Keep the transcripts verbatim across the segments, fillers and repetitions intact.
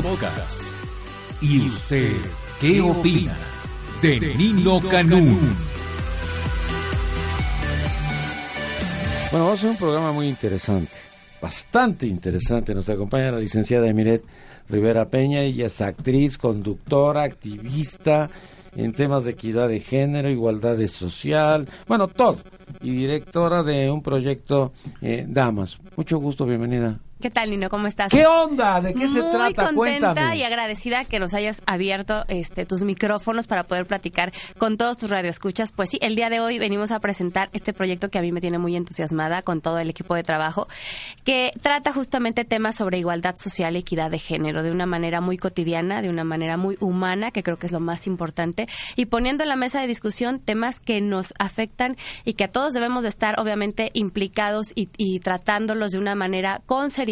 podcast. ¿Y usted qué opina de Nino Canún? Bueno, va a ser un programa muy interesante, bastante interesante. Nos acompaña la licenciada Emireth Rivera Peña. Ella es actriz, conductora, activista en temas de equidad de género, igualdad social, bueno, todo, y directora de un proyecto, eh, Damas. Mucho gusto, bienvenida. ¿Qué tal, Nino? ¿Cómo estás? ¿Qué onda? ¿De qué se trata? Muy contenta, cuéntame, y agradecida que nos hayas abierto este tus micrófonos para poder platicar con todos tus radioescuchas. Pues sí, el día de hoy venimos a presentar este proyecto que a mí me tiene muy entusiasmada con todo el equipo de trabajo, que trata justamente temas sobre igualdad social y equidad de género de una manera muy cotidiana, de una manera muy humana, que creo que es lo más importante, y poniendo en la mesa de discusión temas que nos afectan y que a todos debemos de estar obviamente implicados y, y tratándolos de una manera con seriedad,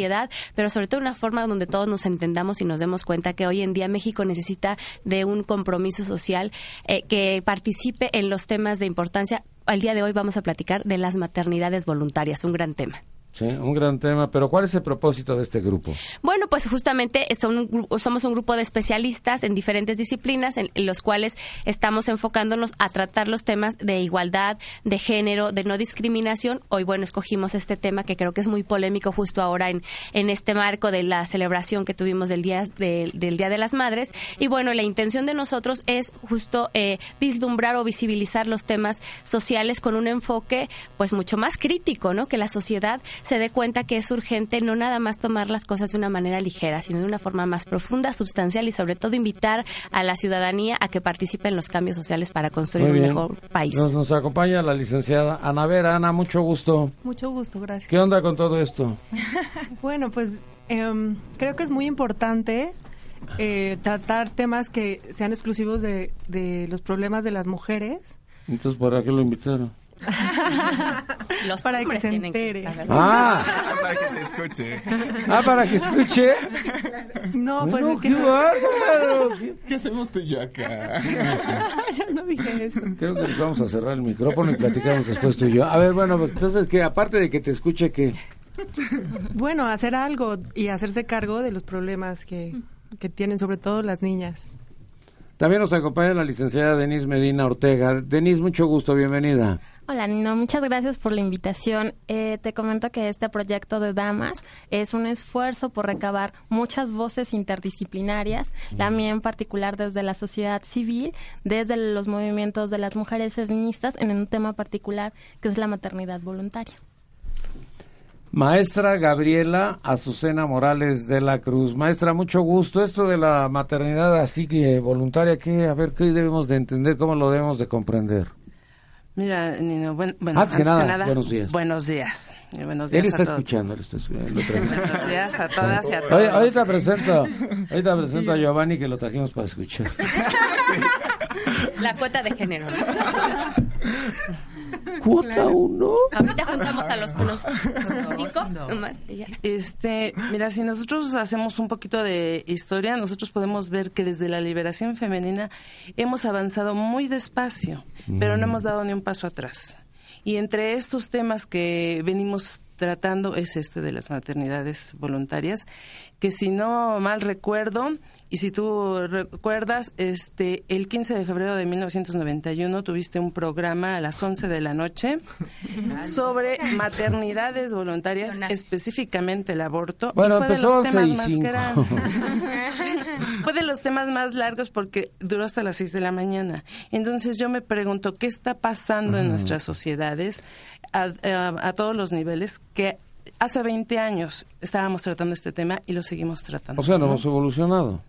pero sobre todo una forma donde todos nos entendamos y nos demos cuenta que hoy en día México necesita de un compromiso social eh, que participe en los temas de importancia. Al día de hoy vamos a platicar de las maternidades voluntarias, un gran tema. Sí, un gran tema, pero ¿cuál es el propósito de este grupo? Bueno, pues justamente son, somos un grupo de especialistas en diferentes disciplinas en, en los cuales estamos enfocándonos a tratar los temas de igualdad, de género, de no discriminación. Hoy, bueno, escogimos este tema que creo que es muy polémico justo ahora en, en este marco de la celebración que tuvimos del Día de, del Día de las Madres. Y bueno, la intención de nosotros es justo eh, vislumbrar o visibilizar los temas sociales con un enfoque pues mucho más crítico, ¿no? Que la sociedad se dé cuenta que es urgente no nada más tomar las cosas de una manera ligera, sino de una forma más profunda, sustancial, y sobre todo invitar a la ciudadanía a que participe en los cambios sociales para construir un mejor país. Nos, nos acompaña la licenciada Ana Vera. Ana, mucho gusto. Mucho gusto, gracias. ¿Qué onda con todo esto? Bueno, pues eh, creo que es muy importante eh, tratar temas que sean exclusivos de, de los problemas de las mujeres. Entonces, ¿para qué lo invitaron? Los para que se entere. Que ah, para que te escuche. Ah, para que escuche. No, pues no, es que. No. ¿Qué hacemos tú y yo acá? Yo no dije eso. Creo que vamos a cerrar el micrófono y platicamos después tú y yo. A ver, bueno, entonces, que aparte de que te escuche, ¿qué? Bueno, hacer algo y hacerse cargo de los problemas que, que tienen, sobre todo las niñas. También nos acompaña la licenciada Denise Medina Ortega. Denise, mucho gusto, bienvenida. Hola, Nino, muchas gracias por la invitación. Eh, te comento que este proyecto de Damas es un esfuerzo por recabar muchas voces interdisciplinarias, la mía en particular desde la sociedad civil, desde los movimientos de las mujeres feministas, en un tema particular que es la maternidad voluntaria. Maestra Gabriela Azucena Morales de la Cruz. Maestra, mucho gusto. Esto de la maternidad así que voluntaria, ¿qué? A ver, ¿qué debemos de entender? ¿Cómo lo debemos de comprender? Mira, Nino, bueno, bueno antes, que antes que nada, nada, buenos días. Buenos días. Buenos días él está a todos. escuchando, él está escuchando. Buenos días a todas y a todos. Hoy, hoy te presento, hoy te presento a Giovanni, que lo trajimos para escuchar. La cuota de género. ¿Cuota uno? Ahorita juntamos a los, los, los cinco. No. Nomás, este, mira, si nosotros hacemos un poquito de historia, nosotros podemos ver que desde la liberación femenina hemos avanzado muy despacio, mm. pero no hemos dado ni un paso atrás. Y entre estos temas que venimos tratando es este de las maternidades voluntarias, que si no mal recuerdo, y si tú recuerdas, este el quince de febrero de mil novecientos noventa y uno tuviste un programa a las once de la noche sobre maternidades voluntarias, específicamente el aborto. Bueno, y fue de los temas más grandes. Fue de los temas más largos porque duró hasta las seis de la mañana. Entonces yo me pregunto, ¿qué está pasando uh-huh. en nuestras sociedades a, a, a todos los niveles que hace veinte años estábamos tratando este tema y lo seguimos tratando? O sea, no, ¿no? hemos evolucionado.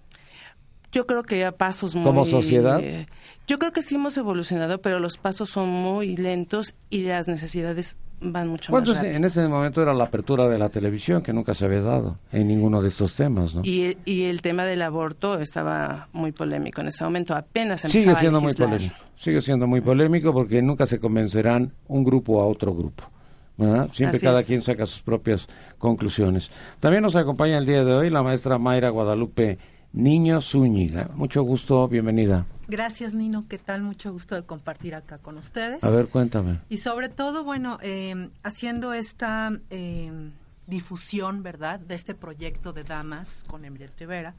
Yo creo que a pasos muy... ¿Como sociedad? Eh, yo creo que sí hemos evolucionado, pero los pasos son muy lentos y las necesidades van mucho bueno, más rápido. En ese momento era la apertura de la televisión, que nunca se había dado en ninguno de estos temas, ¿no? Y, y el tema del aborto estaba muy polémico en ese momento, apenas empezaba Sigue siendo a legislar. muy polémico, sigue siendo muy polémico porque nunca se convencerán un grupo a otro grupo. ¿Verdad? Siempre Así cada es. quien saca sus propias conclusiones. También nos acompaña el día de hoy la maestra Mayra Guadalupe Niño Zúñiga. Mucho gusto, bienvenida. Gracias, Nino, ¿qué tal? Mucho gusto de compartir acá con ustedes. A ver, cuéntame. Y sobre todo, bueno, eh, haciendo esta eh, difusión, ¿verdad?, de este proyecto de Damas con Emireth Rivera,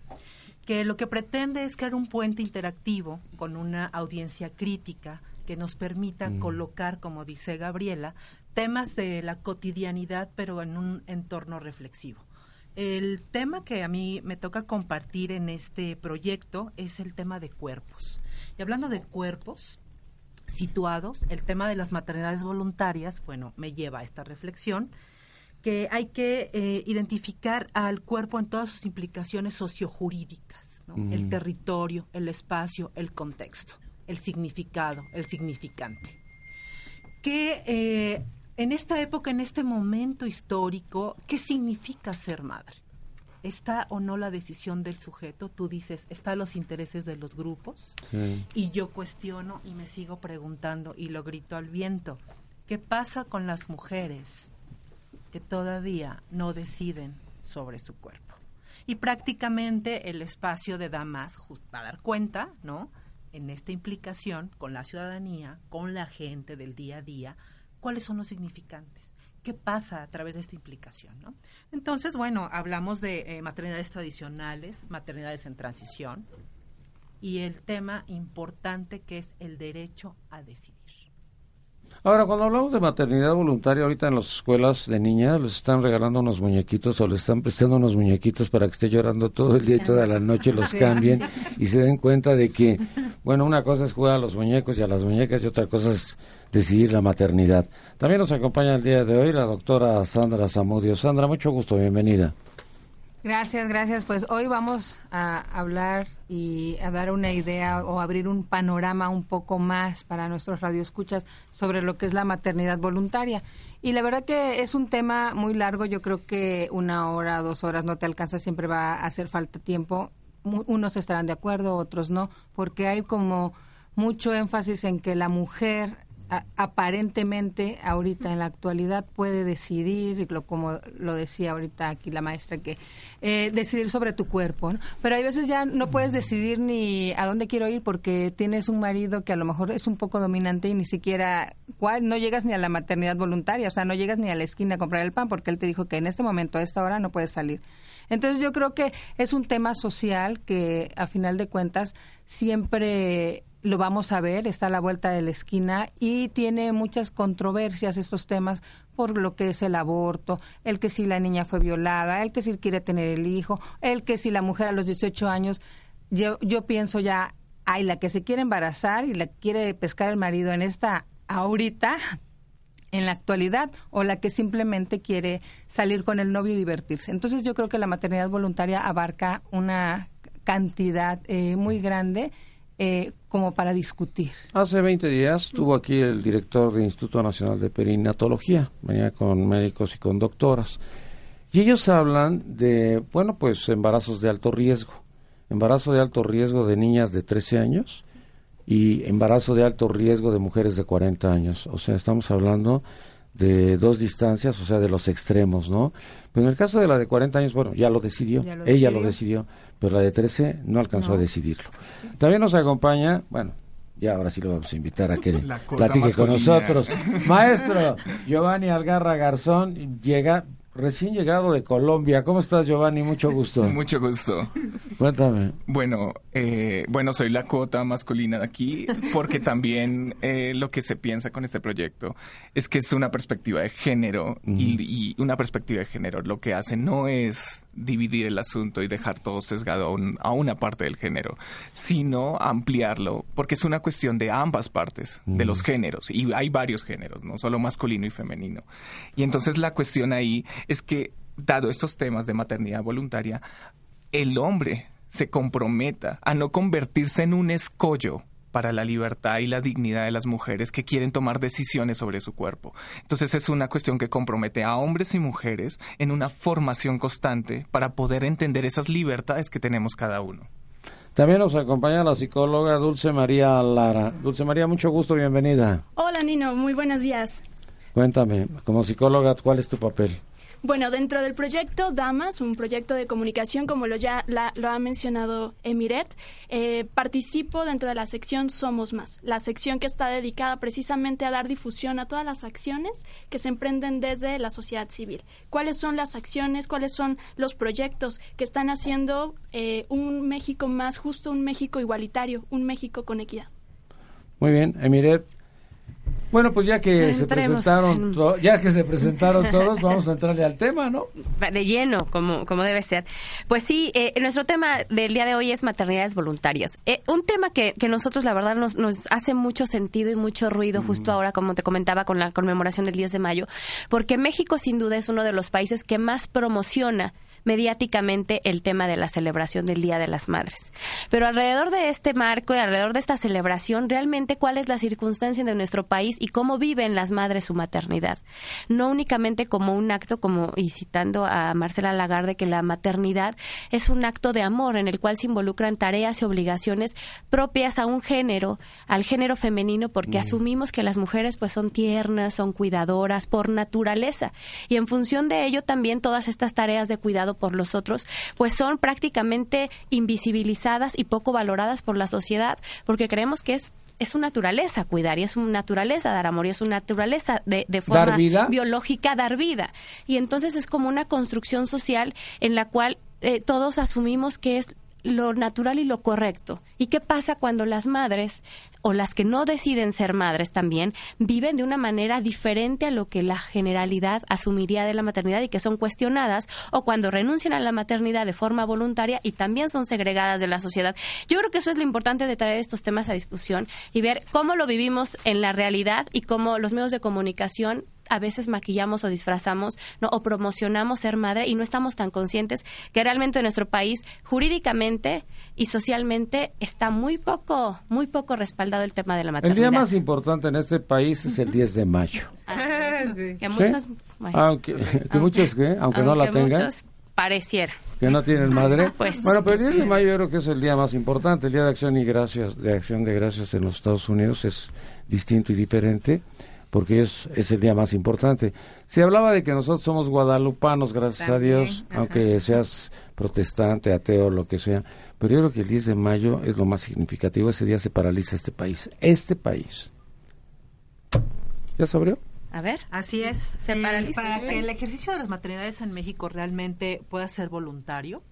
que lo que pretende es crear un puente interactivo con una audiencia crítica que nos permita mm. colocar, como dice Gabriela, temas de la cotidianidad, pero en un entorno reflexivo. El tema que a mí me toca compartir en este proyecto es el tema de cuerpos. Y hablando de cuerpos situados, el tema de las maternidades voluntarias, bueno, me lleva a esta reflexión, que hay que eh, identificar al cuerpo en todas sus implicaciones sociojurídicas, ¿no? Mm. El territorio, el espacio, el contexto, el significado, el significante. Que eh, en esta época, en este momento histórico, ¿qué significa ser madre? ¿Está o no la decisión del sujeto? Tú dices, ¿está los intereses de los grupos? Sí. Y yo cuestiono y me sigo preguntando y lo grito al viento. ¿Qué pasa con las mujeres que todavía no deciden sobre su cuerpo? Y prácticamente el espacio de Damas va a dar cuenta, ¿no?, en esta implicación con la ciudadanía, con la gente del día a día, cuáles son los significantes, qué pasa a través de esta implicación, ¿no? Entonces, bueno, hablamos de eh, maternidades tradicionales, maternidades en transición y el tema importante que es el derecho a decidir. Ahora, cuando hablamos de maternidad voluntaria, ahorita en las escuelas de niñas les están regalando unos muñequitos o les están prestando unos muñequitos para que esté llorando todo el día y toda la noche los cambien y se den cuenta de que, bueno, una cosa es jugar a los muñecos y a las muñecas y otra cosa es decidir la maternidad. También nos acompaña el día de hoy la doctora Sandra Zamudio. Sandra, mucho gusto, bienvenida. Gracias, gracias. Pues hoy vamos a hablar y a dar una idea o abrir un panorama un poco más para nuestros radioescuchas sobre lo que es la maternidad voluntaria. Y la verdad que es un tema muy largo. Yo creo que una hora, dos horas no te alcanza, siempre va a hacer falta tiempo. Unos estarán de acuerdo, otros no, porque hay como mucho énfasis en que la mujer a, aparentemente ahorita en la actualidad puede decidir, y lo, como lo decía ahorita aquí la maestra, que eh, decidir sobre tu cuerpo, ¿no? Pero hay veces ya no puedes decidir ni a dónde quiero ir porque tienes un marido que a lo mejor es un poco dominante y ni siquiera cuál, no llegas ni a la maternidad voluntaria, o sea, no llegas ni a la esquina a comprar el pan porque él te dijo que en este momento, a esta hora, no puedes salir. Entonces yo creo que es un tema social que a final de cuentas siempre lo vamos a ver, está a la vuelta de la esquina y tiene muchas controversias estos temas por lo que es el aborto, el que si la niña fue violada, el que si quiere tener el hijo, el que si la mujer a los dieciocho años, yo, yo pienso ya, ay, la que se quiere embarazar y la quiere pescar el marido en esta ahorita, en la actualidad, o la que simplemente quiere salir con el novio y divertirse. Entonces yo creo que la maternidad voluntaria abarca una cantidad eh, muy grande Eh, como para discutir. Hace veinte días estuvo aquí el director del Instituto Nacional de Perinatología, venía con médicos y con doctoras, y ellos hablan de, bueno, pues embarazos de alto riesgo, embarazo de alto riesgo de niñas de trece años y embarazo de alto riesgo de mujeres de cuarenta años, o sea, estamos hablando de dos distancias, o sea, de los extremos, ¿no? Pero en el caso de la de cuarenta años, bueno, ya lo decidió, ya lo ella decidió. lo decidió, pero la de trece no alcanzó no. a decidirlo. También nos acompaña, bueno, ya ahora sí lo vamos a invitar a que platique masculina. con nosotros. Maestro Giovanni Algarra Garzón, llega recién llegado de Colombia. ¿Cómo estás, Giovanni? Mucho gusto. Mucho gusto. Cuéntame. Bueno, eh, bueno, soy la cuota masculina de aquí, porque también eh, lo que se piensa con este proyecto es que es una perspectiva de género, uh-huh. y, y una perspectiva de género lo que hace no es dividir el asunto y dejar todo sesgado a, un, a una parte del género, sino ampliarlo, porque es una cuestión de ambas partes, uh-huh. de los géneros, y hay varios géneros, no solo masculino y femenino. Y entonces la cuestión ahí es que, dado estos temas de maternidad voluntaria, el hombre se comprometa a no convertirse en un escollo para la libertad y la dignidad de las mujeres que quieren tomar decisiones sobre su cuerpo. Entonces es una cuestión que compromete a hombres y mujeres en una formación constante para poder entender esas libertades que tenemos cada uno. También nos acompaña la psicóloga Dulce María Lara. Dulce María, mucho gusto, bienvenida. Hola, Nino, muy buenos días. Cuéntame, como psicóloga, ¿cuál es tu papel? Bueno, dentro del proyecto Damas, un proyecto de comunicación, como lo ya la, lo ha mencionado Emireth, eh, participo dentro de la sección Somos Más, la sección que está dedicada precisamente a dar difusión a todas las acciones que se emprenden desde la sociedad civil. ¿Cuáles son las acciones? ¿Cuáles son los proyectos que están haciendo eh, un México más justo, un México igualitario, un México con equidad? Muy bien, Emireth. Bueno, pues ya que Entremos se presentaron, to- ya que se presentaron todos, vamos a entrarle al tema, ¿no? De lleno, como como debe ser. Pues sí, eh, nuestro tema del día de hoy es maternidades voluntarias. Eh, un tema que que nosotros, la verdad, nos nos hace mucho sentido y mucho ruido mm. justo ahora, como te comentaba, con la conmemoración del diez de mayo, porque México sin duda es uno de los países que más promociona mediáticamente el tema de la celebración del Día de las Madres. Pero alrededor de este marco y alrededor de esta celebración, realmente, ¿cuál es la circunstancia de nuestro país y cómo viven las madres su maternidad? No únicamente como un acto, como y citando a Marcela Lagarde, que la maternidad es un acto de amor en el cual se involucran tareas y obligaciones propias a un género, al género femenino, porque mm. asumimos que las mujeres pues son tiernas, son cuidadoras por naturaleza, y en función de ello también todas estas tareas de cuidado por los otros, pues son prácticamente invisibilizadas y poco valoradas por la sociedad, porque creemos que es es su naturaleza cuidar, y es su naturaleza dar amor, y es su naturaleza de, de forma ¿Dar vida? biológica dar vida. Y entonces es como una construcción social en la cual eh, todos asumimos que es lo natural y lo correcto. ¿Y qué pasa cuando las madres, o las que no deciden ser madres también, viven de una manera diferente a lo que la generalidad asumiría de la maternidad, y que son cuestionadas, o cuando renuncian a la maternidad de forma voluntaria y también son segregadas de la sociedad? Yo creo que eso es lo importante de traer estos temas a discusión y ver cómo lo vivimos en la realidad y cómo los medios de comunicación a veces maquillamos o disfrazamos, ¿no?, o promocionamos ser madre, y no estamos tan conscientes que realmente nuestro país jurídicamente y socialmente está muy poco, muy poco respaldado el tema de la maternidad. El día más importante en este país es el diez de mayo. Ah, sí. Que muchos, ¿Sí? bueno, aunque, que aunque, muchos ¿qué? aunque, aunque no la tengan. Muchos pareciera. Que no tienen madre. Pues, bueno, pero el diez de mayo yo creo que es el día más importante. El día de Acción y Gracias, de Acción de Gracias en los Estados Unidos es distinto y diferente, porque es, es el día más importante. Se hablaba de que nosotros somos guadalupanos, gracias También, a Dios, ajá. aunque seas protestante, ateo, lo que sea, pero yo creo que el diez de mayo es lo más significativo. Ese día se paraliza este país. Este país. ¿Ya se abrió? A ver. Así es. Se eh, paraliza. Para que el ejercicio de las maternidades en México realmente pueda ser voluntario,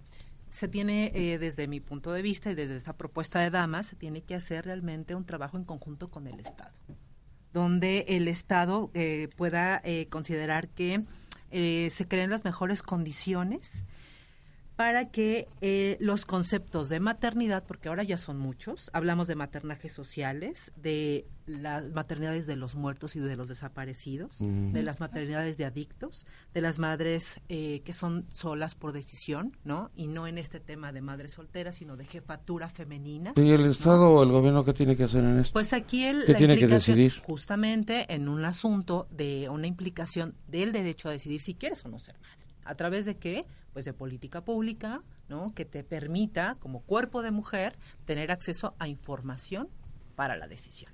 se tiene, eh, desde mi punto de vista y desde esta propuesta de Damas, se tiene que hacer realmente un trabajo en conjunto con el Estado, donde el Estado eh, pueda eh, considerar que eh, se creen las mejores condiciones para que eh, los conceptos de maternidad, porque ahora ya son muchos, hablamos de maternajes sociales, de las maternidades de los muertos y de los desaparecidos, mm. de las maternidades de adictos, de las madres eh, que son solas por decisión, ¿no? Y no en este tema de madres solteras, sino de jefatura femenina. ¿Y el Estado ¿no? o el gobierno qué tiene que hacer en esto? Pues aquí el, ¿Qué la tiene que decidir? Justamente en un asunto de una implicación del derecho a decidir si quieres o no ser madre. ¿A través de qué? Pues de política pública, ¿no?, que te permita, como cuerpo de mujer, tener acceso a información para la decisión.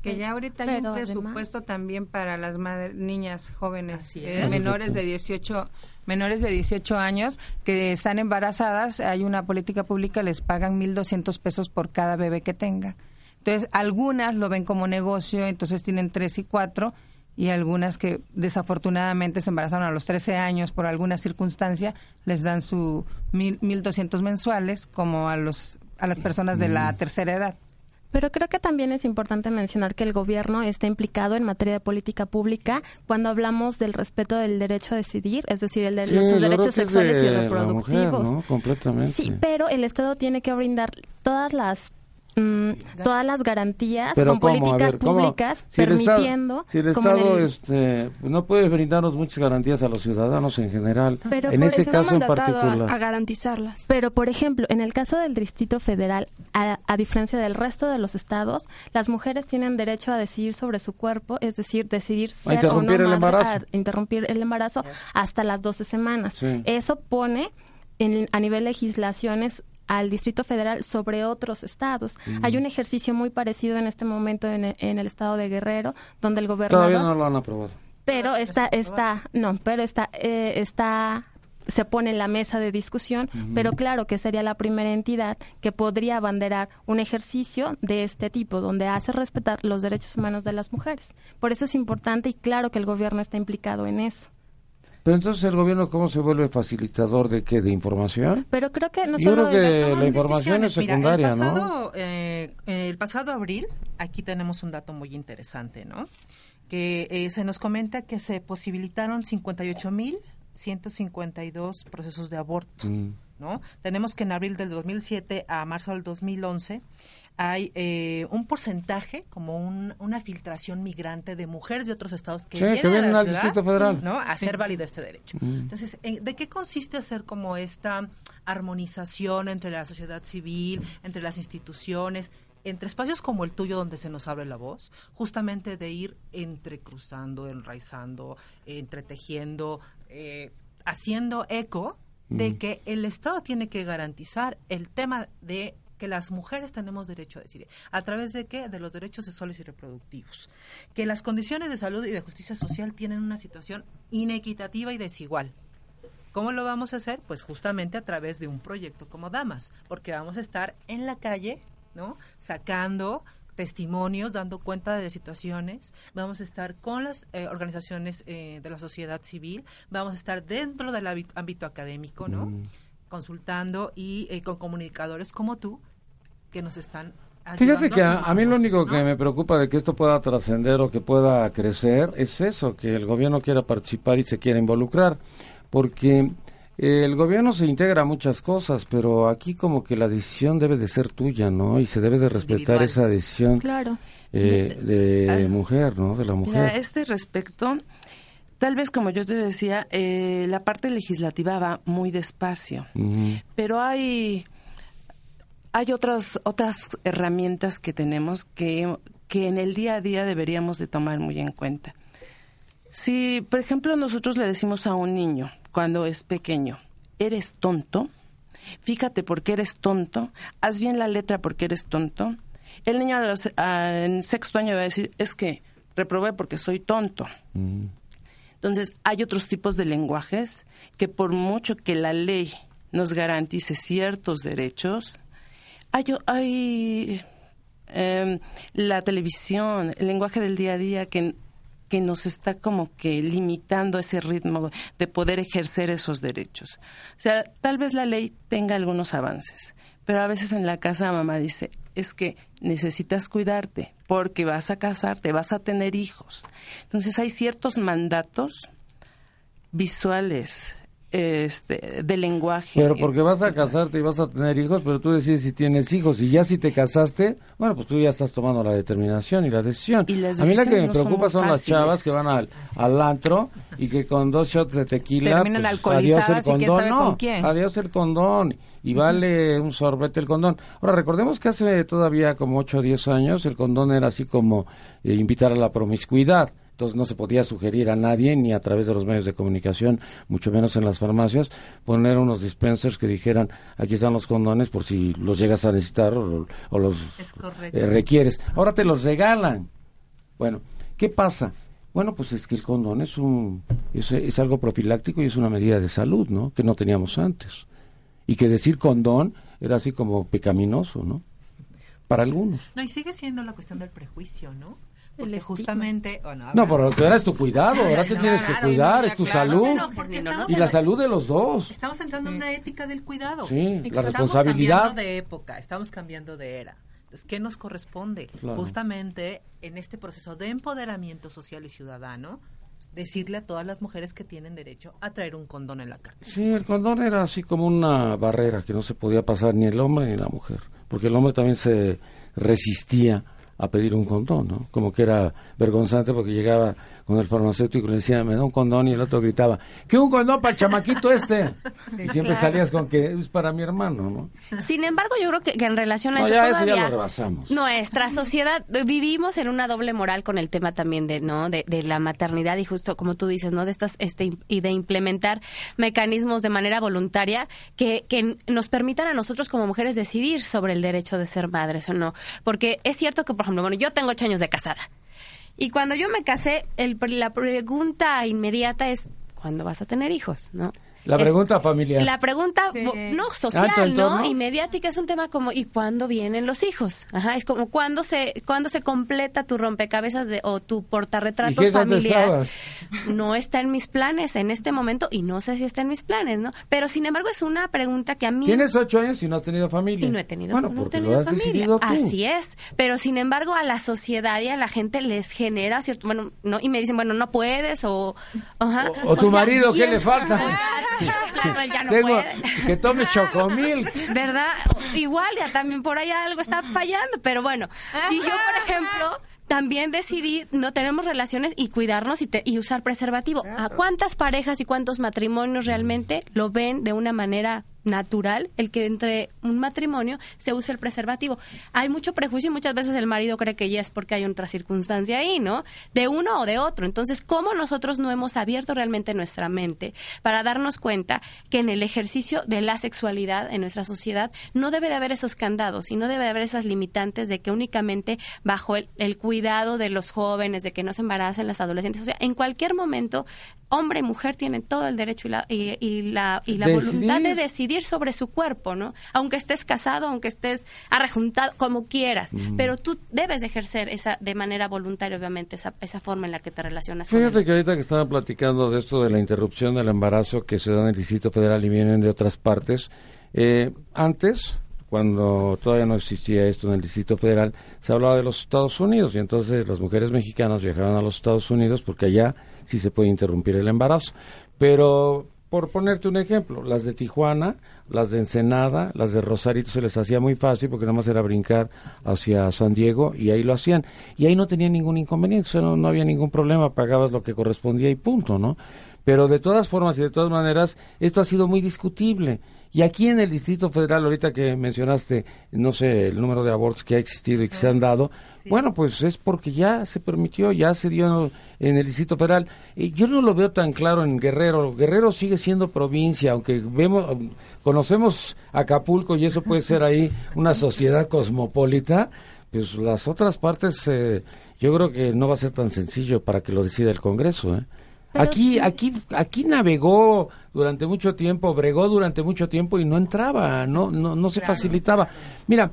Que ya ahorita Pero hay un presupuesto además... también para las madres, niñas jóvenes, eh, menores de dieciocho menores de dieciocho años que están embarazadas. Hay una política pública, les pagan mil doscientos pesos por cada bebé que tenga. Entonces, algunas lo ven como negocio, entonces tienen tres y cuatro, y algunas que desafortunadamente se embarazaron a los trece años por alguna circunstancia, les dan su mil, mil doscientos mensuales, como a los a las personas de la tercera edad. Pero creo que también es importante mencionar que el gobierno está implicado en materia de política pública cuando hablamos del respeto del derecho a decidir, es decir, el de sí, los derechos sexuales de y reproductivos. La mujer, ¿no? Completamente. Sí, pero el Estado tiene que brindar todas las Mm, todas las garantías Pero con ¿cómo? políticas ver, públicas si permitiendo... Si el Estado el... este, no puede brindarnos muchas garantías a los ciudadanos en general, Pero en este caso en particular. A, a garantizarlas. Pero, por ejemplo, en el caso del Distrito Federal, a, a diferencia del resto de los estados, las mujeres tienen derecho a decidir sobre su cuerpo, es decir, decidir ser a interrumpir o no el madre, embarazo. A interrumpir el embarazo hasta las doce semanas. Sí. Eso pone en, a nivel legislaciones al Distrito Federal sobre otros estados. Uh-huh. Hay un ejercicio muy parecido en este momento en, en el estado de Guerrero, donde el gobernador... Todavía no lo han aprobado. pero está, está, no, pero está, eh, está, se pone en la mesa de discusión, uh-huh. pero claro que sería la primera entidad que podría abanderar un ejercicio de este tipo, donde hace respetar los derechos humanos de las mujeres. Por eso es importante y claro que el gobierno está implicado en eso. Pero entonces el gobierno, ¿cómo se vuelve facilitador de qué? ¿De información? Pero creo que no solo... Yo creo que la información es secundaria, mira, el pasado, ¿no? Eh, el pasado abril, aquí tenemos un dato muy interesante, ¿no? Que eh, se nos comenta que se posibilitaron cincuenta y ocho mil ciento cincuenta y dos procesos de aborto, mm. ¿no? Tenemos que en abril del dos mil siete a marzo del dos mil once... hay eh, un porcentaje, como un, una filtración migrante de mujeres de otros estados que sí, vienen, que vienen a la ciudad, al Distrito Federal, ¿no? a hacer sí. válido este derecho. Mm. Entonces, ¿de qué consiste hacer como esta armonización entre la sociedad civil, entre las instituciones, entre espacios como el tuyo donde se nos abre la voz? Justamente de ir entrecruzando, enraizando, entretejiendo, eh, haciendo eco de mm. que el Estado tiene que garantizar el tema de que las mujeres tenemos derecho a decidir. ¿A través de qué? De los derechos sexuales y reproductivos. Que las condiciones de salud y de justicia social tienen una situación inequitativa y desigual. ¿Cómo lo vamos a hacer? Pues justamente a través de un proyecto como Damas, porque vamos a estar en la calle, ¿no? Sacando testimonios, dando cuenta de situaciones, vamos a estar con las eh, organizaciones eh, de la sociedad civil, vamos a estar dentro del ámbito académico, ¿no? Mm. Consultando y eh, con comunicadores como tú, que nos están ayudando. Fíjate que a, a mí lo único que me preocupa de que esto pueda trascender o que pueda crecer es eso, que el gobierno quiera participar y se quiera involucrar, porque eh, el gobierno se integra a muchas cosas, pero aquí como que la decisión debe de ser tuya, ¿no? Y se debe de respetar esa decisión claro. eh, de ah, mujer, ¿no? De la mujer. A este respecto, tal vez como yo te decía, eh, la parte legislativa va muy despacio, uh-huh. pero hay... Hay otras otras herramientas que tenemos que, que en el día a día deberíamos de tomar muy en cuenta. Si, por ejemplo, nosotros le decimos a un niño cuando es pequeño, eres tonto, fíjate porque eres tonto, haz bien la letra porque eres tonto, el niño a los, a, en sexto año va a decir, es que reprobé porque soy tonto. Mm. Entonces, hay otros tipos de lenguajes que por mucho que la ley nos garantice ciertos derechos... Hay, hay eh, la televisión, el lenguaje del día a día que, que nos está como que limitando ese ritmo de poder ejercer esos derechos. O sea, tal vez la ley tenga algunos avances, pero a veces en la casa mamá dice, es que necesitas cuidarte porque vas a casarte, vas a tener hijos. Entonces hay ciertos mandatos visuales, este de lenguaje. Pero porque vas a casarte y vas a tener hijos, pero tú decides si tienes hijos y ya si te casaste, bueno, pues tú ya estás tomando la determinación y la decisión. Y a mí la que me no preocupa son, son las chavas que van al, al antro y que con dos shots de tequila terminan pues, alcoholizadas y quién sabe no, con quién. Adiós el condón y vale un sorbete el condón. Ahora, recordemos que hace todavía como ocho o diez años el condón era así como eh, invitar a la promiscuidad. Entonces no se podía sugerir a nadie, ni a través de los medios de comunicación, mucho menos en las farmacias, poner unos dispensers que dijeran, aquí están los condones por si los llegas a necesitar o, o los eh, requieres. Ahora te los regalan. Bueno, ¿qué pasa? Bueno, pues es que el condón es, un, es, es algo profiláctico y es una medida de salud, ¿no? Que no teníamos antes. Y que decir condón era así como pecaminoso, ¿no? Para algunos. No, y sigue siendo la cuestión del prejuicio, ¿no? Porque justamente... Oh, no, no, pero ahora es tu cuidado, ahora te no, tienes que cuidar, es tu claro, salud no, no, y la salud de los dos. Estamos entrando sí. en una ética del cuidado. Sí, exacto. La responsabilidad. Estamos cambiando de época, estamos cambiando de era. Entonces, ¿qué nos corresponde? Claro. Justamente en este proceso de empoderamiento social y ciudadano, decirle a todas las mujeres que tienen derecho a traer un condón en la cartera. Sí, el condón era así como una barrera que no se podía pasar ni el hombre ni la mujer, porque el hombre también se resistía a pedir un condón, ¿no? Como que era vergonzante porque llegaba con el farmacéutico y le decía, me da un condón, y el otro gritaba, ¿qué un condón para el chamaquito este? Sí, y siempre claro. salías con que es para mi hermano, ¿no? Sin embargo, yo creo que, que en relación a no, eso ya, todavía... Eso ya lo rebasamos. Nuestra sociedad, vivimos en una doble moral con el tema también de, ¿no? De, de la maternidad y justo como tú dices, ¿no? De estas, este, y de implementar mecanismos de manera voluntaria que, que nos permitan a nosotros como mujeres decidir sobre el derecho de ser madres o no. Porque es cierto que, por ejemplo, bueno, yo tengo ocho años de casada Y cuando yo me casé, el, la pregunta inmediata es, ¿cuándo vas a tener hijos? ¿No? La pregunta es, familiar. La pregunta, sí. no, social, ah, entonces, ¿no? ¿no? Y mediática, es un tema como, ¿y cuándo vienen los hijos? Ajá, es como, ¿cuándo se cuándo se completa tu rompecabezas de o tu portarretratos familiar? No está en mis planes en este momento y no sé si está en mis planes, ¿no? Pero, sin embargo, es una pregunta que a mí... Tienes ocho años y no has tenido familia. Y no he tenido, bueno, no he tenido lo familia. Tú. Así es. Pero, sin embargo, a la sociedad y a la gente les genera cierto... Bueno, no, y me dicen, bueno, no puedes o... Ajá. O, o tu o sea, marido, ¿qué le falta? Claro, él ya no Tengo, puede. Que tome Chocomil. ¿Verdad? Igual ya también por allá algo está fallando, pero bueno. Y yo, por ejemplo, también decidí no tenemos relaciones y cuidarnos y, te, y usar preservativo. ¿A cuántas parejas y cuántos matrimonios realmente lo ven de una manera natural el que entre un matrimonio se use el preservativo? Hay mucho prejuicio y muchas veces el marido cree que ya es porque hay otra circunstancia ahí, ¿no? De uno o de otro. Entonces, ¿cómo nosotros no hemos abierto realmente nuestra mente para darnos cuenta que en el ejercicio de la sexualidad en nuestra sociedad no debe de haber esos candados y no debe de haber esas limitantes de que únicamente bajo el, el cuidado de los jóvenes, de que no se embaracen las adolescentes? O sea, en cualquier momento, hombre y mujer tienen todo el derecho y la, y, y la, y la voluntad de decidir sobre su cuerpo, ¿no? Aunque estés casado, aunque estés arrejuntado, como quieras, mm. pero tú debes ejercer esa de manera voluntaria, obviamente, esa, esa forma en la que te relacionas. Fíjate con el... que ahorita que estaban platicando de esto de la interrupción del embarazo que se da en el Distrito Federal y vienen de otras partes, eh, antes, cuando todavía no existía esto en el Distrito Federal, se hablaba de los Estados Unidos y entonces las mujeres mexicanas viajaban a los Estados Unidos porque allá sí se puede interrumpir el embarazo, pero... Por ponerte un ejemplo, las de Tijuana, las de Ensenada, las de Rosarito se les hacía muy fácil porque nada más era brincar hacia San Diego y ahí lo hacían. Y ahí no tenían ningún inconveniente, o sea, no, no había ningún problema, pagabas lo que correspondía y punto, ¿no? Pero de todas formas y de todas maneras, esto ha sido muy discutible. Y aquí en el Distrito Federal, ahorita que mencionaste, no sé, el número de abortos que ha existido y que sí. se han dado, sí. bueno, pues es porque ya se permitió, ya se dio en el Distrito Federal. Y yo no lo veo tan claro en Guerrero. Guerrero sigue siendo provincia, aunque vemos, conocemos Acapulco y eso puede ser ahí una sociedad cosmopolita, pues las otras partes eh, yo creo que no va a ser tan sencillo para que lo decida el Congreso, ¿eh? Pero aquí, sí. aquí, aquí navegó durante mucho tiempo, bregó durante mucho tiempo y no entraba, no, no, no se claro. facilitaba. Mira,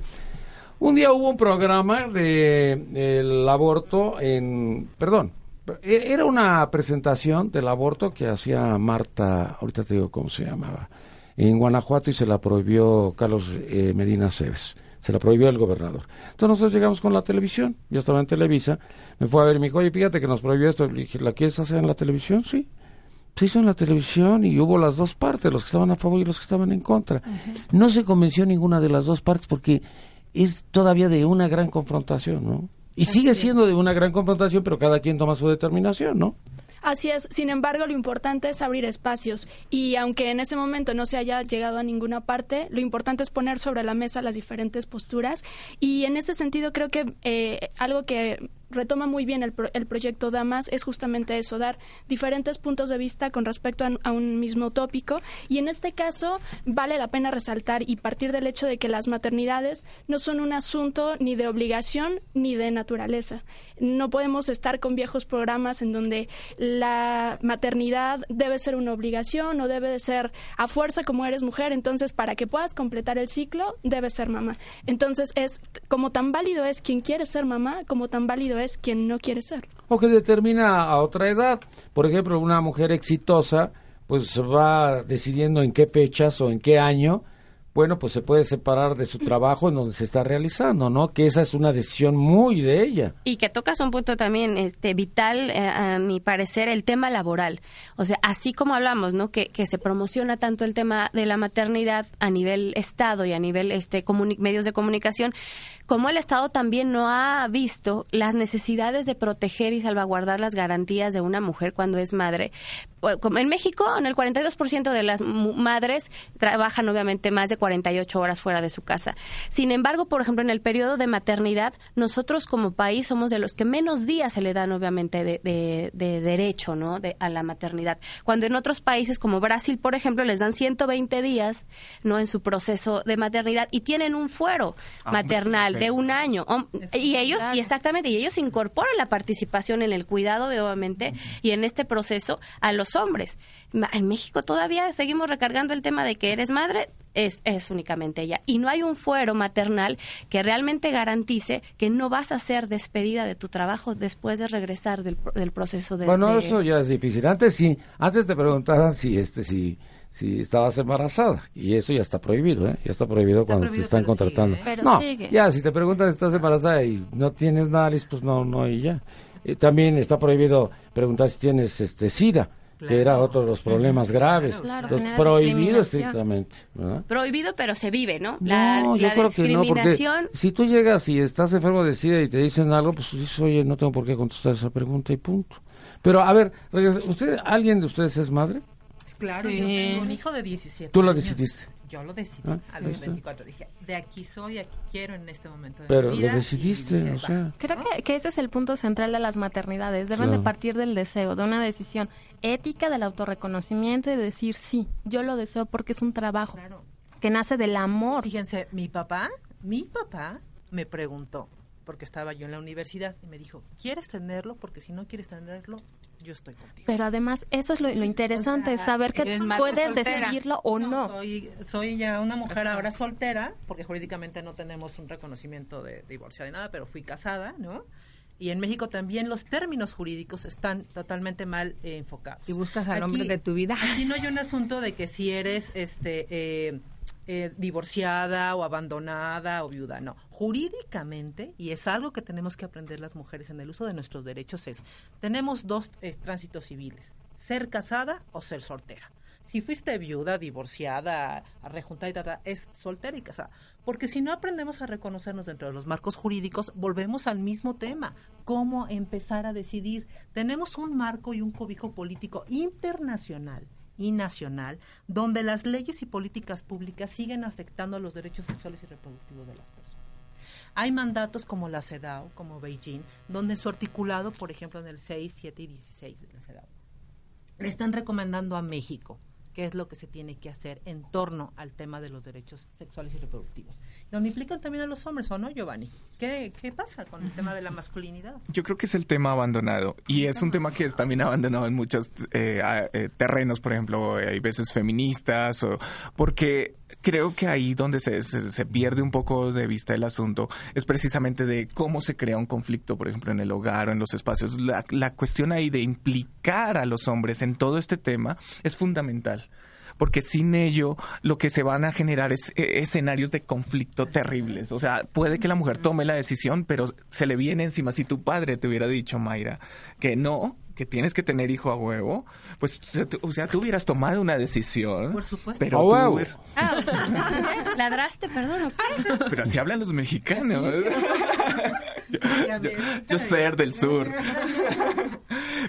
un día hubo un programa de el aborto en, perdón, era una presentación del aborto que hacía Marta, ahorita te digo cómo se llamaba, en Guanajuato y se la prohibió Carlos eh, Medina Cebes. Se la prohibió el gobernador. Entonces nosotros llegamos con la televisión. Yo estaba en Televisa. Me fue a ver y me dijo, oye, fíjate que nos prohibió esto. Le dije, ¿la quieres hacer en la televisión? Sí. Se hizo en la televisión y hubo las dos partes, los que estaban a favor y los que estaban en contra. Uh-huh. No se convenció ninguna de las dos partes porque es todavía de una gran confrontación, ¿no? Y Así sigue siendo es. de una gran confrontación, pero cada quien toma su determinación, ¿no? Así es, sin embargo, lo importante es abrir espacios y aunque en ese momento no se haya llegado a ninguna parte, lo importante es poner sobre la mesa las diferentes posturas y en ese sentido creo que eh, algo que retoma muy bien el, pro, el proyecto Damas es justamente eso, dar diferentes puntos de vista con respecto a, a un mismo tópico y en este caso vale la pena resaltar y partir del hecho de que las maternidades no son un asunto ni de obligación ni de naturaleza. No podemos estar con viejos programas en donde la maternidad debe ser una obligación o debe de ser a fuerza como eres mujer, entonces para que puedas completar el ciclo debes ser mamá. Entonces es como tan válido es quien quiere ser mamá como tan válido es quien no quiere ser. O que determina a otra edad. Por ejemplo, una mujer exitosa, pues va decidiendo en qué fechas o en qué año, bueno, pues se puede separar de su trabajo en donde se está realizando, ¿no? Que esa es una decisión muy de ella. Y que tocas un punto también este vital, eh, a mi parecer, el tema laboral. O sea, así como hablamos, ¿no? Que, que se promociona tanto el tema de la maternidad a nivel Estado y a nivel este comuni- medios de comunicación, como el Estado también no ha visto las necesidades de proteger y salvaguardar las garantías de una mujer cuando es madre, en México, en el cuarenta y dos por ciento de las madres trabajan obviamente más de cuarenta y ocho horas fuera de su casa. Sin embargo, por ejemplo, en el periodo de maternidad, nosotros como país somos de los que menos días se le dan obviamente de, de, de derecho, ¿no?, de, a la maternidad. Cuando en otros países como Brasil, por ejemplo, les dan ciento veinte días, ¿no?, en su proceso de maternidad y tienen un fuero ah, maternal okay. de un año. Y ellos, y exactamente, y ellos incorporan la participación en el cuidado, obviamente, uh-huh. y en este proceso a los hombres. En México todavía seguimos recargando el tema de que eres madre, es, es únicamente ella. Y no hay un fuero maternal que realmente garantice que no vas a ser despedida de tu trabajo después de regresar del, del proceso de... Bueno, de... eso ya es difícil. Antes sí, antes te preguntaban si este, si... si estabas embarazada, y eso ya está prohibido, ¿eh? Ya está prohibido está cuando prohibido, te están contratando. Sigue, ¿eh? No, sigue. Ya, si te preguntan si estás embarazada y no tienes nariz, pues no, no, y ya. Eh, también está prohibido preguntar si tienes este SIDA, claro. que era otro de los problemas graves. Claro, claro. Los prohibido estrictamente, ¿verdad? Prohibido, pero se vive, ¿no? La, no, la yo discriminación... creo que no, porque si tú llegas y estás enfermo de SIDA y te dicen algo, pues dices, oye, no tengo por qué contestar esa pregunta y punto. Pero, a ver, regresa, ¿usted, alguien de ustedes es madre? Claro, sí. Yo tengo un hijo de diecisiete. ¿Tú lo años. Decidiste? Yo lo decidí ah, a los ¿sí? veinticuatro. Dije, de aquí soy, aquí quiero en este momento de Pero mi vida. Pero lo decidiste, dije, o sea. Creo ¿no? que, que ese es el punto central de las maternidades. Deben claro. de partir del deseo, de una decisión ética, del autorreconocimiento y de decir sí, yo lo deseo porque es un trabajo claro. que nace del amor. Fíjense, mi papá, mi papá me preguntó, porque estaba yo en la universidad, y me dijo, ¿quieres tenerlo? Porque si no quieres tenerlo... yo estoy contigo. Pero además, eso es lo, lo interesante, o sea, saber que puedes decidirlo o no. no. Soy, soy ya una mujer ahora soltera, porque jurídicamente no tenemos un reconocimiento de, de divorcio de nada, pero fui casada, ¿no? Y en México también los términos jurídicos están totalmente mal eh, enfocados. Y buscas al aquí, hombre de tu vida. Aquí no hay un asunto de que si eres este eh, eh, divorciada o abandonada o viuda, no. Jurídicamente, y es algo que tenemos que aprender las mujeres en el uso de nuestros derechos, es, tenemos dos eh, tránsitos civiles, ser casada o ser soltera. Si fuiste viuda, divorciada, rejuntada y tal, ta, es soltera y casada. Porque si no aprendemos a reconocernos dentro de los marcos jurídicos, volvemos al mismo tema, cómo empezar a decidir. Tenemos un marco y un cobijo político internacional y nacional, donde las leyes y políticas públicas siguen afectando los derechos sexuales y reproductivos de las personas. Hay mandatos como la CEDAW, como Beijing, donde su articulado, por ejemplo, en el seis, siete y dieciséis de la CEDAW, le están recomendando a México qué es lo que se tiene que hacer en torno al tema de los derechos sexuales y reproductivos. Donde implican también a los hombres, ¿o no, Giovanni? ¿Qué, qué pasa con el tema de la masculinidad? Yo creo que es el tema abandonado, y es un tema que es también abandonado en muchos eh, eh, terrenos, por ejemplo, hay veces feministas, o porque... creo que ahí donde se, se, se pierde un poco de vista el asunto es precisamente de cómo se crea un conflicto, por ejemplo, en el hogar o en los espacios. La, la cuestión ahí de implicar a los hombres en todo este tema es fundamental, porque sin ello lo que se van a generar es eh, escenarios de conflicto terribles. O sea, puede que la mujer tome la decisión, pero se le viene encima. Si tu padre te hubiera dicho, Mayra, que no, que tienes que tener hijo a huevo, pues, o sea, tú hubieras tomado una decisión. Por supuesto. Pero a huevo. Tú... Ah, ladraste, perdón. Pero así hablan los mexicanos. Yo, yo, yo ser del sur.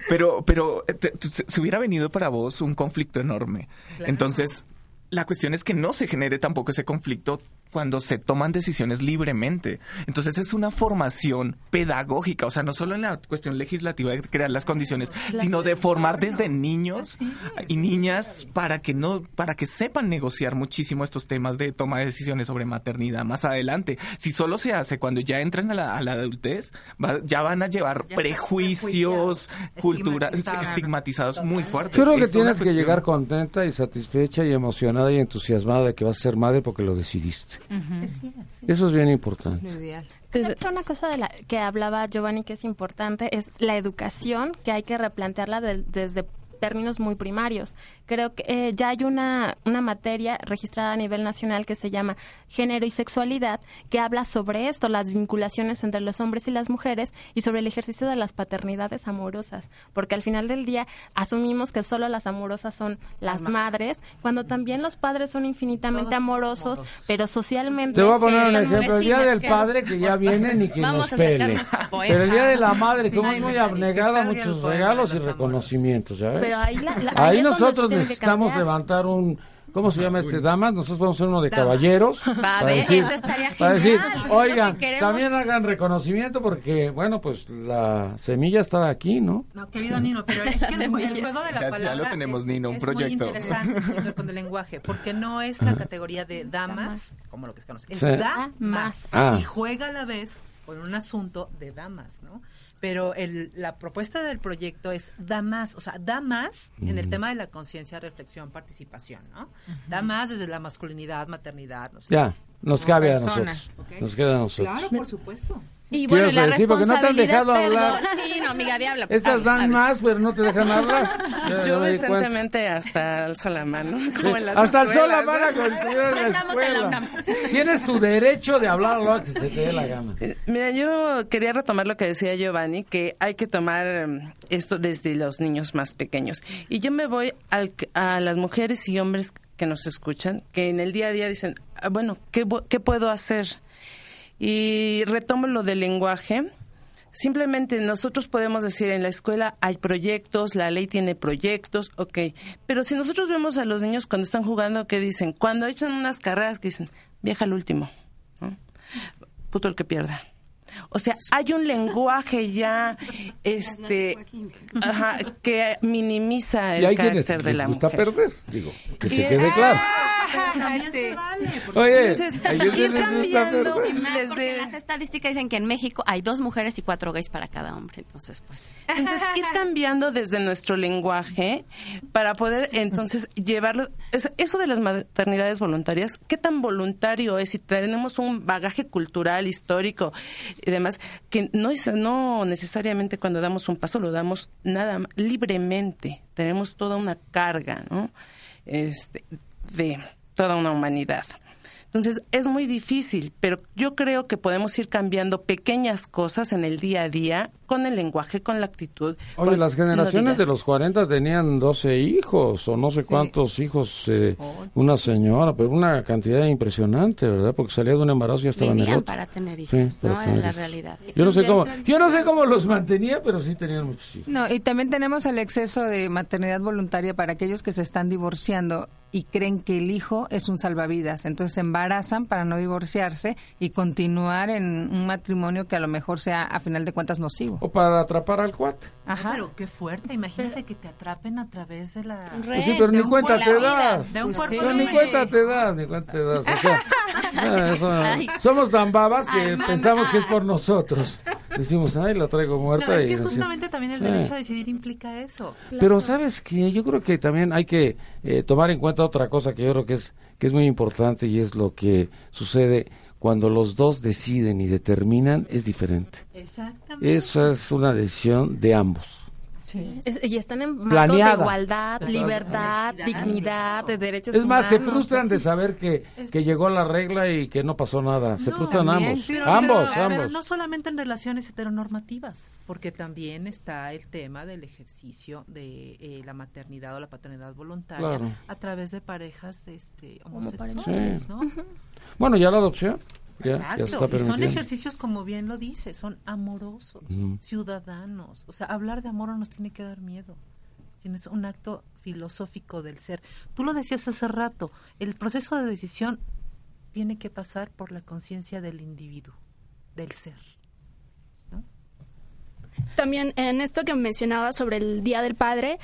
Pero, pero te, te, se hubiera venido para vos un conflicto enorme. Claro. Entonces, la cuestión es que no se genere tampoco ese conflicto cuando se toman decisiones libremente. Entonces es una formación pedagógica, o sea, no solo en la cuestión legislativa de crear las condiciones, sino de formar desde niños y niñas para que no, para que sepan negociar muchísimo estos temas de toma de decisiones sobre maternidad más adelante. Si solo se hace cuando ya entran a la, a la adultez, va, ya van a llevar ya prejuicios, culturas estigmatizados, estigmatizados muy fuertes. Yo creo que es tienes que llegar contenta y satisfecha y emocionada y entusiasmada de que vas a ser madre porque lo decidiste. Uh-huh. Sí, sí. Eso es bien importante. Una cosa de la que hablaba Giovanni que es importante es la educación, que hay que replantearla de, desde términos muy primarios. creo que eh, ya hay una, una materia registrada a nivel nacional que se llama Género y Sexualidad, que habla sobre esto, las vinculaciones entre los hombres y las mujeres y sobre el ejercicio de las paternidades amorosas, porque al final del día asumimos que solo las amorosas son las Mamá. madres, cuando también los padres son infinitamente Todos amorosos, amorosos, pero socialmente... Te voy a poner un ejemplo, el Día del Padre que ya vienen y que Vamos nos pele, pero el Día de la Madre que es muy abnegada, muchos regalos y reconocimientos, ¿sabes? Pero ahí, la, la, ahí, ahí nosotros necesitamos levantar un... ¿Cómo se llama este? Damas. Nosotros vamos a hacer uno de Damas. Caballeros. Va, para, decir, eso estaría para decir, oigan, que también hagan reconocimiento porque, bueno, pues la semilla está aquí, ¿no? No, querido sí. Nino, pero es que el, el juego de la ya, palabra ya lo tenemos, es, Nino, un es proyecto. Muy interesante con el lenguaje, porque no es la categoría de damas, como lo que estamos, es sí. damas, ah. y juega a la vez con un asunto de damas, ¿no? Pero el, la propuesta del proyecto es Damas, o sea, Damas en el tema de la conciencia, reflexión, participación, ¿no? Uh-huh. Damas desde la masculinidad, maternidad, no sé. Ya, nos cabe persona. a nosotros. Okay. Nos queda a nosotros. Claro, por supuesto. Y bueno, la decir? responsabilidad, porque no te han dejado hablar. Sí, no, amiga, habla. Estas dan habla. más, pero no te dejan hablar. Yo decentemente hasta alzo la mano. Como en las hasta alzo la mano con la escuela. Tienes tu derecho de hablar lo que se te dé la gana. Mira, yo quería retomar lo que decía Giovanni, que hay que tomar esto desde los niños más pequeños. Y yo me voy al, a las mujeres y hombres que nos escuchan, que en el día a día dicen, ah, bueno, ¿qué, qué puedo hacer? Y retomo lo del lenguaje. Simplemente nosotros podemos decir, en la escuela hay proyectos, la ley tiene proyectos, ok. Pero si nosotros vemos a los niños cuando están jugando, ¿qué dicen? Cuando echan unas carreras, que dicen, vieja al último, ¿no? Puto el que pierda. O sea, hay un lenguaje ya este ajá, que minimiza el carácter de la mujer. Y hay quienes les gusta perder, digo, que se quede claro. También se vale. Oye, a ellos les gusta perder. Más porque las estadísticas dicen que en México hay dos mujeres y cuatro gays para cada hombre. Entonces, pues. Entonces, ir cambiando desde nuestro lenguaje para poder, entonces, llevarlo. Eso de las maternidades voluntarias, ¿qué tan voluntario es? Si tenemos un bagaje cultural, histórico y demás, que no, no necesariamente cuando damos un paso lo damos nada libremente, tenemos toda una carga, ¿no? Este, de toda una humanidad. Entonces es muy difícil, pero yo creo que podemos ir cambiando pequeñas cosas en el día a día, con el lenguaje, con la actitud. Oye, con, las generaciones no de los cuarenta tenían doce hijos, o no sé cuántos sí. hijos, eh, una señora, pero una cantidad impresionante, ¿verdad? Porque salía de un embarazo y ya estaban en el otro. Vivían para tener hijos, sí, para ¿no? Tener en la realidad. Yo no, sé cómo, yo no sé cómo los mantenía, pero sí tenían muchos hijos. No, y también tenemos el exceso de maternidad voluntaria para aquellos que se están divorciando y creen que el hijo es un salvavidas, entonces se embarazan para no divorciarse y continuar en un matrimonio que a lo mejor sea a final de cuentas nocivo. O para atrapar al cuate. Ajá. Pero qué fuerte, imagínate que te atrapen a través de la... Red, sí, pero ni cuenta te das. De un cuerpo de hombre. Ni cuenta te das, ni cuenta te das. O sea, no, eso no. Somos tan babas que ay, pensamos que es por nosotros. Decimos, ay, la traigo muerta. No, es que y justamente así, también el derecho sí. a decidir implica eso. Claro. Pero ¿sabes qué? Yo creo que también hay que eh, tomar en cuenta otra cosa que yo creo que es, que es muy importante y es lo que sucede cuando los dos deciden y determinan, es diferente. Exactamente. Eso es una decisión de ambos. Sí. Es, y están en marcos Planeada. de igualdad, libertad, dignidad, de derechos humanos. Es más, humanos. se frustran de saber que, que llegó la regla y que no pasó nada. Se no, frustran también, ambos, pero, ambos, pero, ambos. Pero no solamente en relaciones heteronormativas, porque también está el tema del ejercicio de eh, la maternidad o la paternidad voluntaria claro. a través de parejas de, este, homosexuales, sí. ¿no? Uh-huh. Bueno, ya la adopción. Ya, Exacto, ya y son ejercicios, como bien lo dice, son amorosos, uh-huh. ciudadanos. O sea, hablar de amor no nos tiene que dar miedo, sino es un acto filosófico del ser. Tú lo decías hace rato, el proceso de decisión tiene que pasar por la conciencia del individuo, del ser. También en esto que mencionaba sobre el Día del Padre,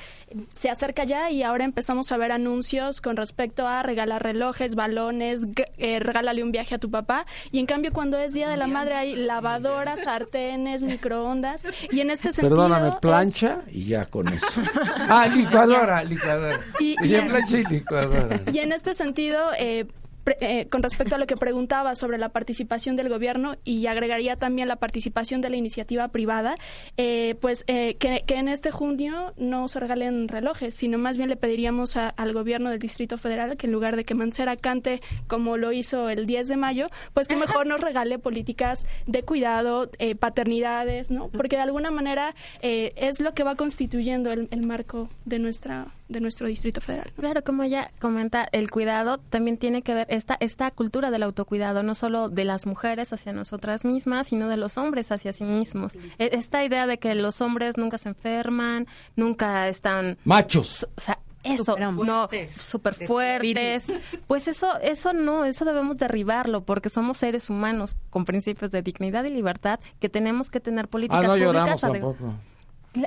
se acerca ya y ahora empezamos a ver anuncios con respecto a regalar relojes, balones, eh, regálale un viaje a tu papá. Y en cambio cuando es Día de la Madre hay lavadoras, sartenes, microondas. Y en este sentido... Perdóname, plancha es... y ya con eso. Ah, licuadora, licuadora. Sí, y, en... plancha y licuadora. Y en este sentido... Eh, eh, con respecto a lo que preguntaba sobre la participación del gobierno, y agregaría también la participación de la iniciativa privada, eh, pues eh, que, que en este junio no se regalen relojes, sino más bien le pediríamos a, al gobierno del Distrito Federal que en lugar de que Mancera cante como lo hizo el diez de mayo, pues que mejor nos regale políticas de cuidado, eh, paternidades, ¿no? Porque de alguna manera eh, es lo que va constituyendo el, el marco de nuestra de nuestro Distrito Federal, ¿no? Claro, como ella comenta, el cuidado también tiene que ver esta esta cultura del autocuidado, no solo de las mujeres hacia nosotras mismas, sino de los hombres hacia sí mismos. Esta idea de que los hombres nunca se enferman, nunca están machos, o sea, eso, no, súper fuertes, pues eso, eso no, eso debemos derribarlo, porque somos seres humanos con principios de dignidad y libertad que tenemos que tener políticas ah, no públicas.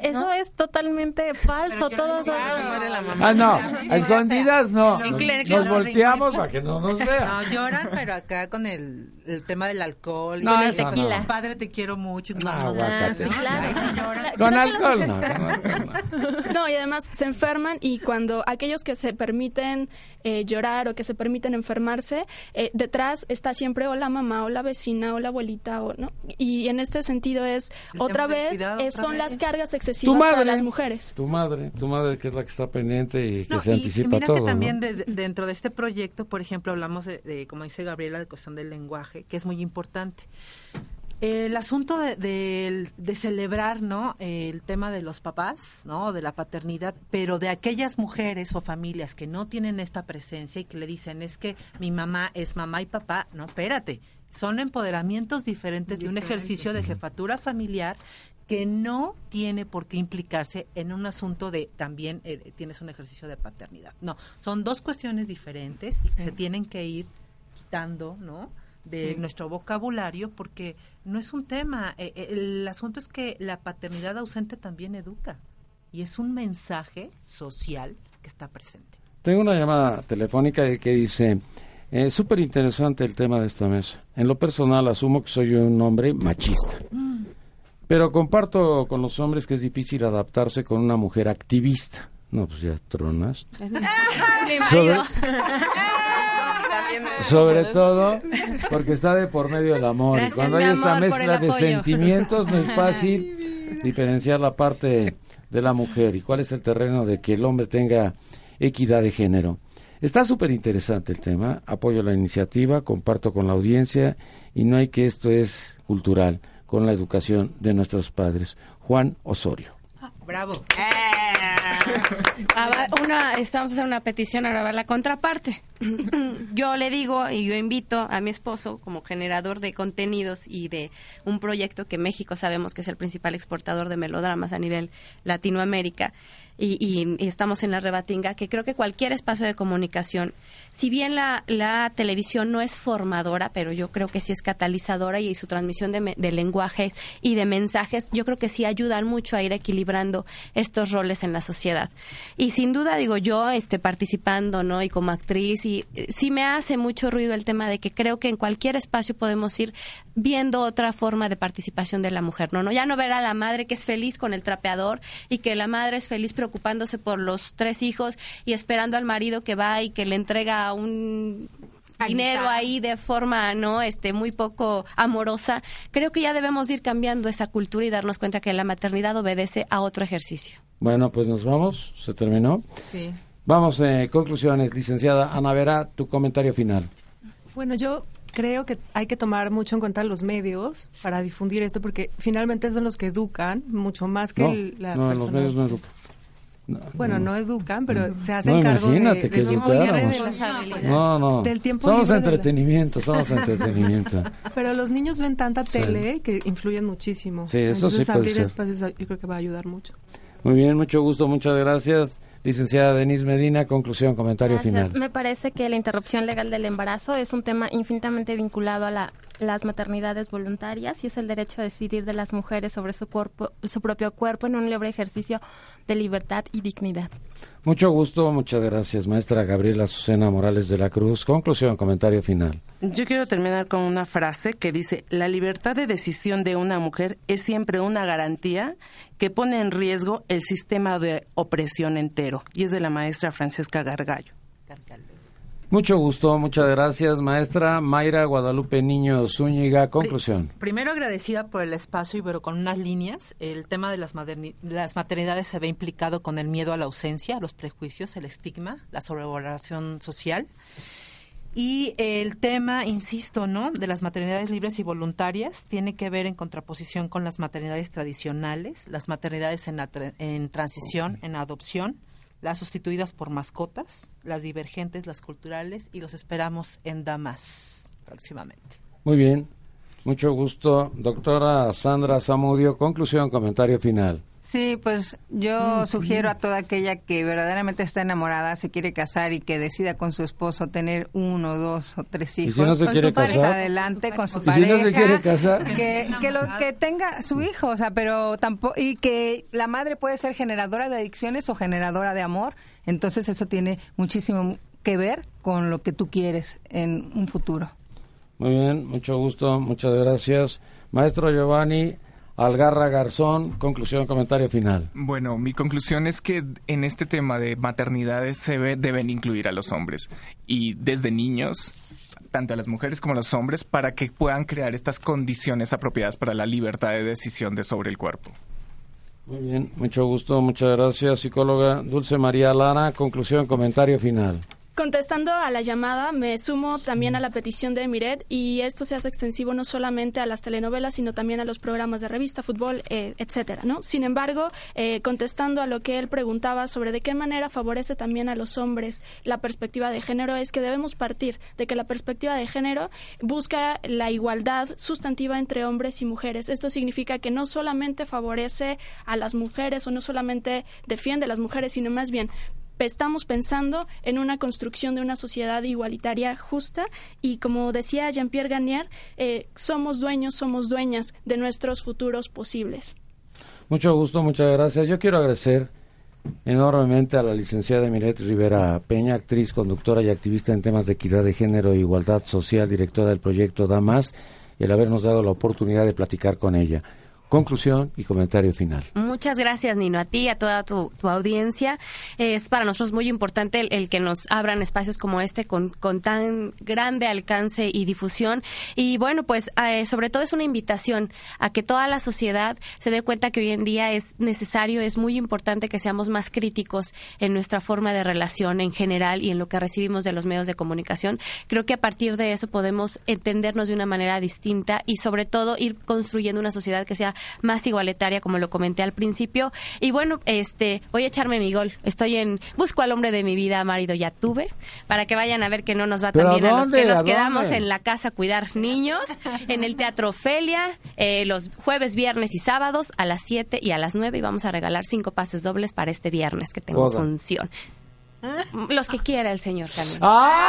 Eso ¿no? Es totalmente falso. Todos no se muere la mamá. Ah, no, a escondidas no. Nos, nos volteamos para que no nos vean. No, lloran, pero acá con el, el tema del alcohol. No, el tequila. No. Padre, te quiero mucho. No, no, ah, sí, claro. Claro. Con alcohol. No, no, no, no, y además se enferman, y cuando aquellos que se permiten eh, llorar o que se permiten enfermarse, eh, detrás está siempre o la mamá o la vecina o la abuelita, o no. Y en este sentido es, otra vez, cuidado, eh, son otra vez. Las cargas excesivas tu madre, para las mujeres. Tu madre, tu madre que es la que está pendiente y que no, se y, anticipa y mira todo. Mira que también, ¿no? de, dentro de este proyecto, por ejemplo, hablamos de, de, como dice Gabriela, de cuestión del lenguaje, que es muy importante. El asunto de, de, de celebrar, ¿no? El tema de los papás, ¿no? De la paternidad, pero de aquellas mujeres o familias que no tienen esta presencia y que le dicen, es que mi mamá es mamá y papá, no, espérate, son empoderamientos diferentes de un ejercicio de jefatura familiar que no tiene por qué implicarse en un asunto de también eh, tienes un ejercicio de paternidad. No, son dos cuestiones diferentes y que se tienen que ir quitando, ¿no? De sí. Nuestro vocabulario, porque no es un tema. Eh, el asunto es que la paternidad ausente también educa y es un mensaje social que está presente. Tengo una llamada telefónica que dice, eh, súper interesante el tema de esta mesa. En lo personal asumo que soy un hombre machista. Mm. Pero comparto con los hombres que es difícil adaptarse con una mujer activista. No, pues ya tronas. Es mi, mi marido. Sobre, sobre todo porque está de por medio el amor. Gracias, y cuando hay esta mezcla de sentimientos no es fácil diferenciar la parte de la mujer. ¿Y cuál es el terreno de que el hombre tenga equidad de género? Está súper interesante el tema. Apoyo la iniciativa, comparto con la audiencia y no hay que esto es cultural. Con la educación de nuestros padres. Juan Osorio. Ah, bravo. Eh. Una, estamos haciendo una petición ahora va la contraparte. Yo le digo y yo invito a mi esposo como generador de contenidos y de un proyecto que México sabemos que es el principal exportador de melodramas a nivel Latinoamérica. Y, y, y estamos en la rebatinga, que creo que cualquier espacio de comunicación, si bien la, la televisión no es formadora, pero yo creo que sí es catalizadora y, y su transmisión de, de lenguaje y de mensajes, yo creo que sí ayudan mucho a ir equilibrando estos roles en la sociedad. Y sin duda, digo, yo este participando, ¿no? Y como actriz, y sí me hace mucho ruido el tema de que creo que en cualquier espacio podemos ir viendo otra forma de participación de la mujer, ¿no? no Ya no ver a la madre que es feliz con el trapeador y que la madre es feliz, pero preocupándose por los tres hijos y esperando al marido que va y que le entrega un dinero ahí de forma no este muy poco amorosa. Creo que ya debemos ir cambiando esa cultura y darnos cuenta que la maternidad obedece a otro ejercicio. Bueno, pues nos vamos, se terminó. Sí. Vamos, eh, conclusiones, licenciada Ana Vera, tu comentario final. Bueno, yo creo que hay que tomar mucho en cuenta los medios para difundir esto, porque finalmente son los que educan mucho más que no, el, la no, persona. Los medios no educan. No, bueno, no, no educan, pero no, se hacen cargo de, de, que de, de no, no. del tiempo somos libre. Entretenimiento, la... Somos entretenimiento. Pero los niños ven tanta tele sí. que influyen muchísimo. Sí, eso Entonces, sí abrir espacios yo creo que va a ayudar mucho. Muy bien, mucho gusto, muchas gracias. Licenciada Denise Medina, conclusión, comentario gracias. Final. Me parece que la interrupción legal del embarazo es un tema infinitamente vinculado a la, las maternidades voluntarias y es el derecho a decidir de las mujeres sobre su cuerpo, su propio cuerpo en un libre ejercicio de libertad y dignidad. Mucho gusto, muchas gracias, maestra Gabriela Azucena Morales de la Cruz. Conclusión, comentario final. Yo quiero terminar con una frase que dice, la libertad de decisión de una mujer es siempre una garantía que pone en riesgo el sistema de opresión entero. Y es de la maestra Francesca Gargallo. Mucho gusto, muchas gracias, maestra Mayra Guadalupe Niño Zúñiga. Conclusión. Primero, agradecida por el espacio, y pero con unas líneas. El tema de las, materni- las maternidades se ve implicado con el miedo a la ausencia, los prejuicios, el estigma, la sobrevaloración social. Y el tema, insisto, ¿no?, de las maternidades libres y voluntarias tiene que ver en contraposición con las maternidades tradicionales, las maternidades en, atr- en transición, en adopción, las sustituidas por mascotas, las divergentes, las culturales, y los esperamos en Damas próximamente. Muy bien, mucho gusto. Doctora Sandra Zamudio, conclusión, comentario final. Sí, pues yo sugiero a toda aquella que verdaderamente está enamorada, se quiere casar y que decida con su esposo tener uno, dos o tres hijos. ¿Y si no se con quiere su pareja, casar? Adelante con su ¿Y pareja. ¿Y si no se quiere casar? Que, que, lo, que tenga su hijo, o sea, pero tampoco, y que la madre puede ser generadora de adicciones o generadora de amor. Entonces eso tiene muchísimo que ver con lo que tú quieres en un futuro. Muy bien, mucho gusto, muchas gracias. Maestro Giovanni Algarra Garzón, conclusión, comentario final. Bueno, mi conclusión es que en este tema de maternidades se ve, deben incluir a los hombres, y desde niños, tanto a las mujeres como a los hombres, para que puedan crear estas condiciones apropiadas para la libertad de decisión de sobre el cuerpo. Muy bien, mucho gusto, muchas gracias, psicóloga Dulce María Lara, conclusión, comentario final. Contestando a la llamada, me sumo también a la petición de Emireth, y esto se hace extensivo no solamente a las telenovelas, sino también a los programas de revista, fútbol, eh, etcétera, ¿no? Sin embargo, eh, contestando a lo que él preguntaba sobre de qué manera favorece también a los hombres la perspectiva de género, es que debemos partir de que la perspectiva de género busca la igualdad sustantiva entre hombres y mujeres. Esto significa que no solamente favorece a las mujeres o no solamente defiende a las mujeres, sino más bien estamos pensando en una construcción de una sociedad igualitaria, justa, y como decía Jean-Pierre Garnier, eh, somos dueños, somos dueñas de nuestros futuros posibles. Mucho gusto, muchas gracias. Yo quiero agradecer enormemente a la licenciada Emireth Rivera Peña, actriz, conductora y activista en temas de equidad de género e igualdad social, directora del proyecto Damas, y el habernos dado la oportunidad de platicar con ella. Conclusión y comentario final. Muchas gracias, Nino, a ti y a toda tu, tu audiencia. Es para nosotros muy importante el, el que nos abran espacios como este con, con tan grande alcance y difusión. Y bueno, pues eh, sobre todo es una invitación a que toda la sociedad se dé cuenta que hoy en día es necesario, es muy importante que seamos más críticos en nuestra forma de relación en general y en lo que recibimos de los medios de comunicación. Creo que a partir de eso podemos entendernos de una manera distinta y sobre todo ir construyendo una sociedad que sea más igualitaria, como lo comenté al principio. Y bueno, este, voy a echarme mi gol. Estoy en Busco al hombre de mi vida, marido ya tuve, para que vayan a ver que no nos va tan bien a los que nos quedamos en la casa a cuidar niños, en el Teatro Ofelia, eh, los jueves, viernes y sábados a las siete y a las nueve, y vamos a regalar cinco pases dobles para este viernes que tengo Oda. función. ¿Ah? Los que quiera el señor Canún. ¡Ah!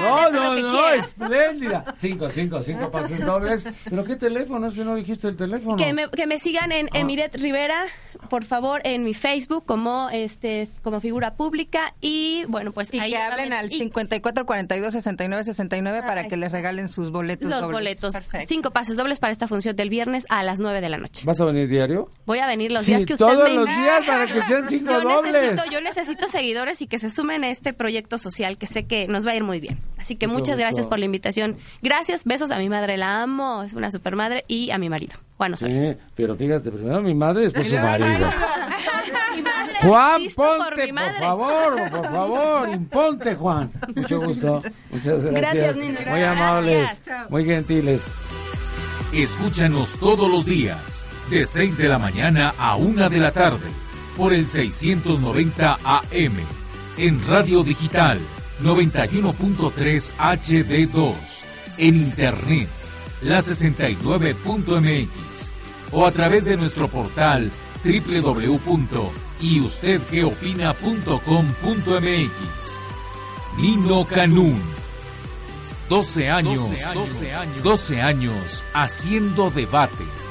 No, no, no, no, espléndida. Cinco, cinco, cinco pases dobles. ¿Pero qué teléfono? Es que no dijiste el teléfono. Que me, que me sigan en ah. Emireth Rivera, por favor, en mi Facebook como este como figura pública. Y bueno, pues y ahí que hablen al cincuenta y cuatro cuarenta y dos sesenta y nueve sesenta y nueve para que les regalen sus boletos Los dobles. boletos. Perfecto. Cinco pases dobles para esta función del viernes a las nueve de la noche. ¿Vas a venir diario? Voy a venir los sí, días que usted me todos los días para que sean cinco yo dobles. Necesito, yo necesito seguidores y que se sumen a este proyecto social que sé que nos va a ir muy bien. Bien. Así que muchas gracias por la invitación. Gracias, besos a mi madre, la amo, es una super madre, y a mi marido, Juan Osorio. Sí, pero fíjate, primero mi madre, después su marido. Mi madre, Juan, ponte, por, mi madre. por favor, por favor, imponte, Juan. Mucho gusto, muchas gracias. Gracias, Nino. Muy amables, gracias. Muy gentiles. Escúchanos todos los días, de seis de la mañana a una de la tarde, por el seiscientos noventa A M, en Radio Digital noventa y uno punto tres H D dos, en internet la sesenta y nueve punto M X, o a través de nuestro portal doble u doble u doble u punto y usted qué opina punto com punto M X. Nino Canún, doce años, doce años haciendo debate.